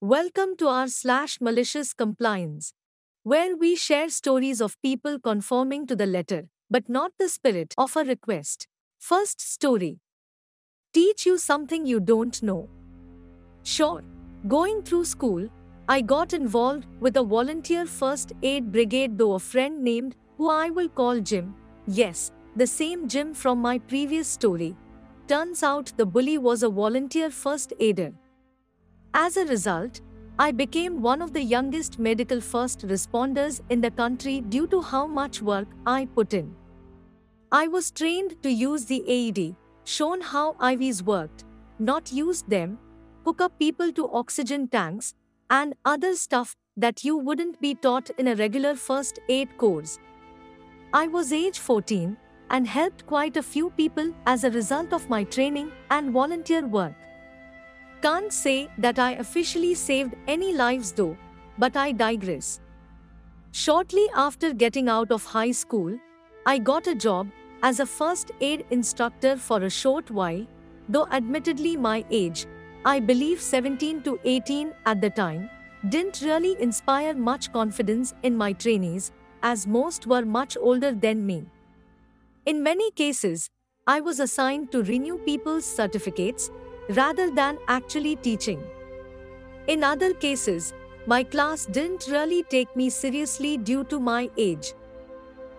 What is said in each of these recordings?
Welcome to our /malicious compliance, where we share stories of people conforming to the letter, but not the spirit of a request. First story. Teach you something you don't know. Sure, going through school, I got involved with a volunteer first aid brigade though a friend named, who I will call Jim, yes, the same Jim from my previous story. Turns out the bully was a volunteer first aider. As a result, I became one of the youngest medical first responders in the country due to how much work I put in. I was trained to use the AED, shown how IVs worked, not used them, hook up people to oxygen tanks, and other stuff that you wouldn't be taught in a regular first aid course. I was age 14 and helped quite a few people as a result of my training and volunteer work. Can't say that I officially saved any lives though, but I digress. Shortly after getting out of high school, I got a job as a first aid instructor for a short while, though admittedly my age, I believe 17 to 18 at the time, didn't really inspire much confidence in my trainees, as most were much older than me. In many cases, I was assigned to renew people's certificates, rather than actually teaching. In other cases, my class didn't really take me seriously due to my age.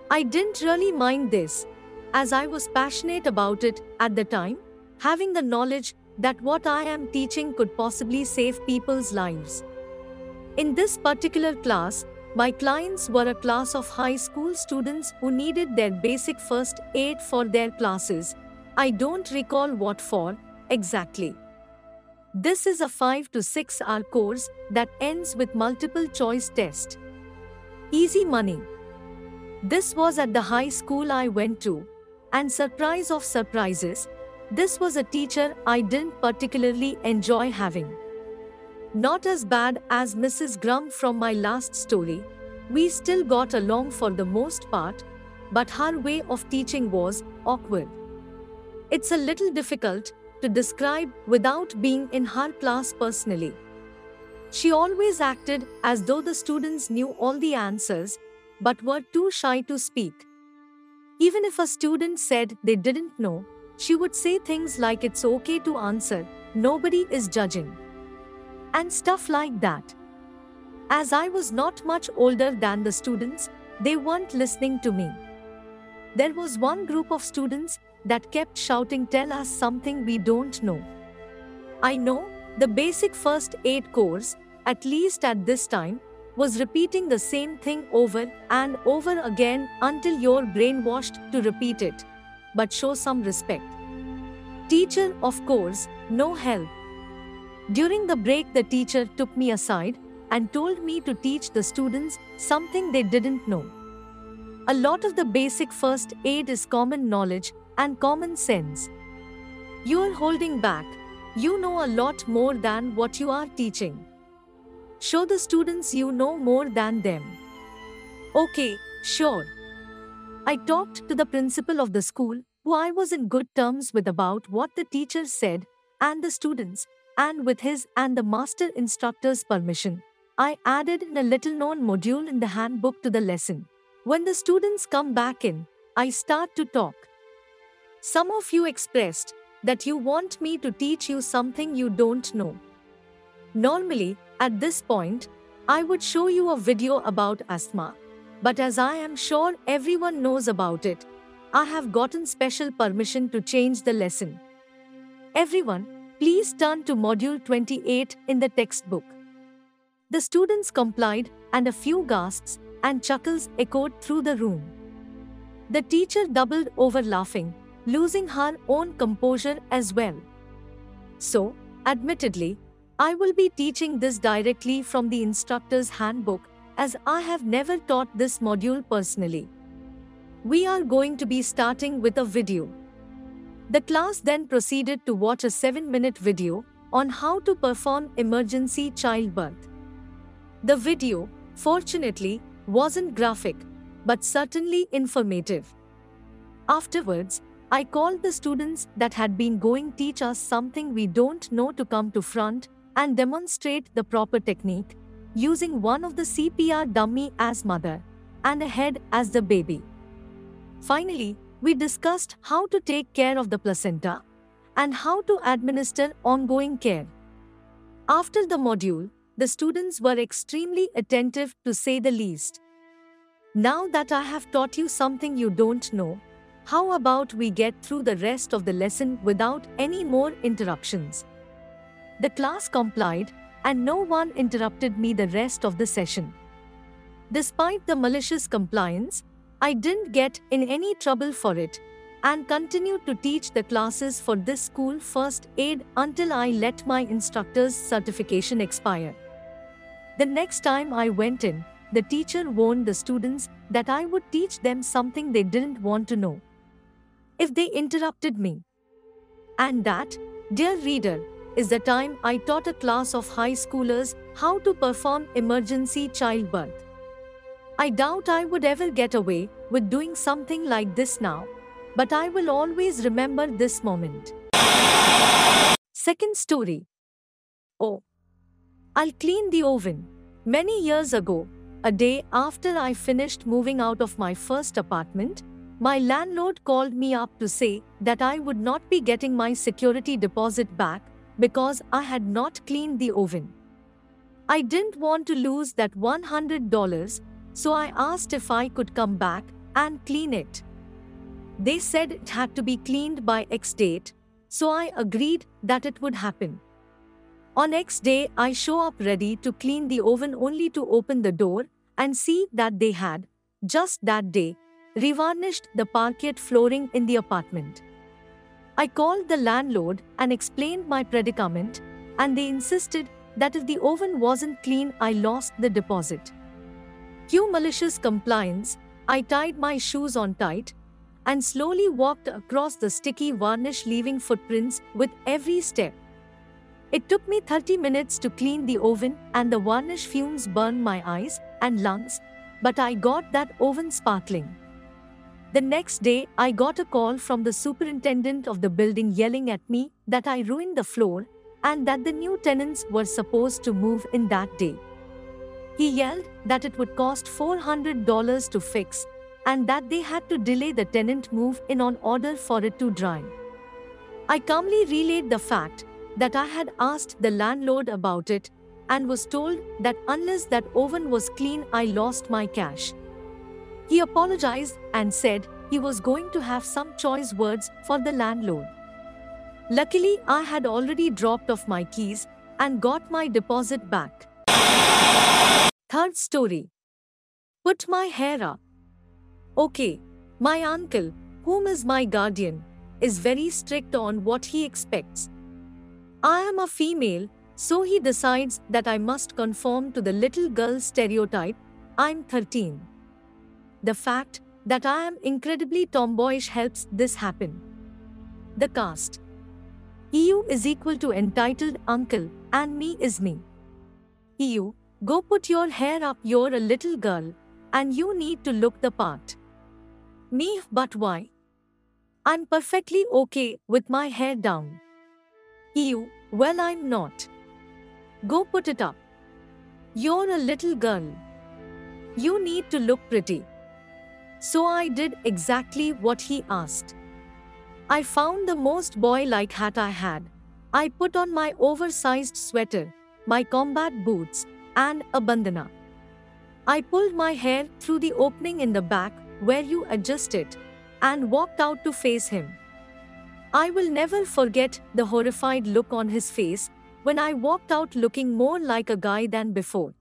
I didn't really mind this, as I was passionate about it at the time, having the knowledge that what I am teaching could possibly save people's lives. In this particular class, my clients were a class of high school students who needed their basic first aid for their classes. I don't recall what for, exactly. This is a 5 to 6 hour course that ends with multiple choice test. Easy money. This was at the high school I went to, and surprise of surprises, this was a teacher I didn't particularly enjoy having. Not as bad as Mrs. Grum from my last story, we still got along for the most part, but her way of teaching was awkward. It's a little difficult to describe without being in her class personally. She always acted as though the students knew all the answers, but were too shy to speak. Even if a student said they didn't know, she would say things like it's okay to answer, nobody is judging, and stuff like that. As I was not much older than the students, they weren't listening to me. There was one group of students that kept shouting, "Tell us something we don't know." I know the basic first aid course, at least at this time, was repeating the same thing over and over again until you're brainwashed to repeat it, but show some respect. Teacher, of course, no help. During the break, the teacher took me aside and told me to teach the students something they didn't know. A lot of the basic first aid is common knowledge and common sense. You're holding back. You know a lot more than what you are teaching. Show the students you know more than them. Okay, sure. I talked to the principal of the school, who I was in good terms with, about what the teacher said and the students, and with his and the master instructor's permission, I added in a little known module in the handbook to the lesson. When the students come back in, I start to talk. Some of you expressed that you want me to teach you something you don't know. Normally, at this point, I would show you a video about asthma, but as I am sure everyone knows about it, I have gotten special permission to change the lesson. Everyone, please turn to module 28 in the textbook. The students complied, and a few gasps and chuckles echoed through the room. The teacher doubled over laughing, losing her own composure as well. So, admittedly, I will be teaching this directly from the instructor's handbook, as I have never taught this module personally. We are going to be starting with a video. The class then proceeded to watch a 7-minute video on how to perform emergency childbirth. The video, fortunately, wasn't graphic, but certainly informative. Afterwards, I called the students that had been going teach us something we don't know to come to front and demonstrate the proper technique, using one of the CPR dummy as mother and a head as the baby. Finally, we discussed how to take care of the placenta and how to administer ongoing care. After the module, the students were extremely attentive, to say the least. Now that I have taught you something you don't know, how about we get through the rest of the lesson without any more interruptions? The class complied, and no one interrupted me the rest of the session. Despite the malicious compliance, I didn't get in any trouble for it, and continued to teach the classes for this school first aid until I let my instructor's certification expire. The next time I went in, the teacher warned the students that I would teach them something they didn't want to know if they interrupted me. And that, dear reader, is the time I taught a class of high schoolers how to perform emergency childbirth. I doubt I would ever get away with doing something like this now, but I will always remember this moment. Second story. Oh, I'll clean the oven. Many years ago, a day after I finished moving out of my first apartment, my landlord called me up to say that I would not be getting my security deposit back because I had not cleaned the oven. I didn't want to lose that $100, so I asked if I could come back and clean it. They said it had to be cleaned by X date, so I agreed that it would happen. On X day, I show up ready to clean the oven only to open the door and see that they had, just that day, revarnished the parquet flooring in the apartment. I called the landlord and explained my predicament, and they insisted that if the oven wasn't clean, I lost the deposit. Cue malicious compliance, I tied my shoes on tight and slowly walked across the sticky varnish, leaving footprints with every step. It took me 30 minutes to clean the oven, and the varnish fumes burned my eyes and lungs, but I got that oven sparkling. The next day, I got a call from the superintendent of the building yelling at me that I ruined the floor and that the new tenants were supposed to move in that day. He yelled that it would cost $400 to fix and that they had to delay the tenant move in on order for it to dry. I calmly relayed the fact that I had asked the landlord about it and was told that unless that oven was clean, I lost my cash. He apologized and said he was going to have some choice words for the landlord. Luckily, I had already dropped off my keys and got my deposit back. Third story. Put my hair up. Okay, my uncle, whom is my guardian, is very strict on what he expects. I am a female, so he decides that I must conform to the little girl stereotype. I'm 13. The fact that I am incredibly tomboyish helps this happen. The caste. EU is equal to entitled uncle, and me is me. EU, go put your hair up, you're a little girl, and you need to look the part. Me, but why? I'm perfectly okay with my hair down. You, well, I'm not. Go put it up. You're a little girl. You need to look pretty. So I did exactly what he asked. I found the most boy-like hat I had. I put on my oversized sweater, my combat boots, and a bandana. I pulled my hair through the opening in the back where you adjust it, and walked out to face him. I will never forget the horrified look on his face when I walked out looking more like a guy than before.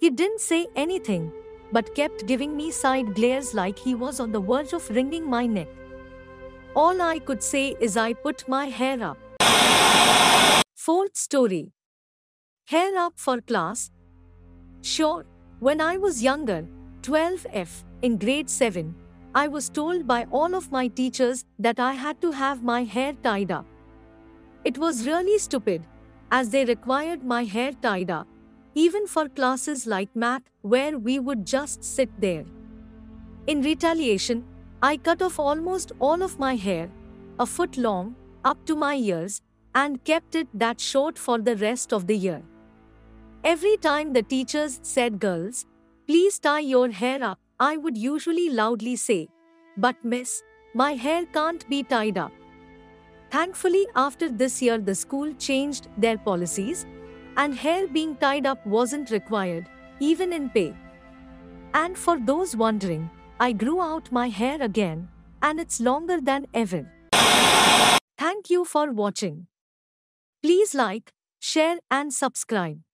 He didn't say anything, but kept giving me side glares like he was on the verge of wringing my neck. All I could say is I put my hair up. Fourth story. Hair up for class? Sure, when I was younger, 12F, in grade 7, I was told by all of my teachers that I had to have my hair tied up. It was really stupid, as they required my hair tied up, even for classes like math where we would just sit there. In retaliation, I cut off almost all of my hair, a foot long, up to my ears, and kept it that short for the rest of the year. Every time the teachers said, "Girls, please tie your hair up," I would usually loudly say, "But miss, my hair can't be tied up." Thankfully, after this year the school changed their policies, and hair being tied up wasn't required, even in pay. And for those wondering, I grew out my hair again, and it's longer than ever. Thank you for watching. Please like, share and subscribe.